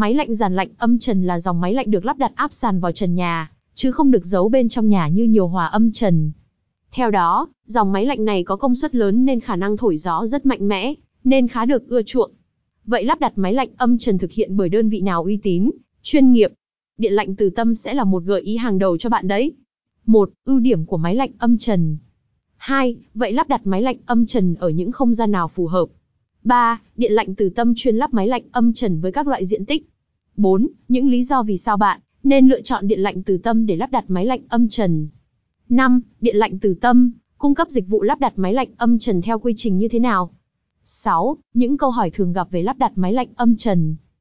Máy lạnh giàn lạnh âm trần là dòng máy lạnh được lắp đặt áp sàn vào trần nhà, chứ không được giấu bên trong nhà như nhiều hòa âm trần. Theo đó, dòng máy lạnh này có công suất lớn nên khả năng thổi gió rất mạnh mẽ, nên khá được ưa chuộng. Vậy lắp đặt máy lạnh âm trần thực hiện bởi đơn vị nào uy tín, chuyên nghiệp? Điện lạnh Từ Tâm sẽ là một gợi ý hàng đầu cho bạn đấy. 1. Ưu điểm của máy lạnh âm trần. 2. Vậy lắp đặt máy lạnh âm trần ở những không gian nào phù hợp? 3. Điện lạnh Từ Tâm chuyên lắp máy lạnh âm trần với các loại diện tích. 4. Những lý do vì sao bạn nên lựa chọn Điện lạnh Từ Tâm để lắp đặt máy lạnh âm trần. 5. Điện lạnh Từ Tâm cung cấp dịch vụ lắp đặt máy lạnh âm trần theo quy trình như thế nào? 6. Những câu hỏi thường gặp về lắp đặt máy lạnh âm trần.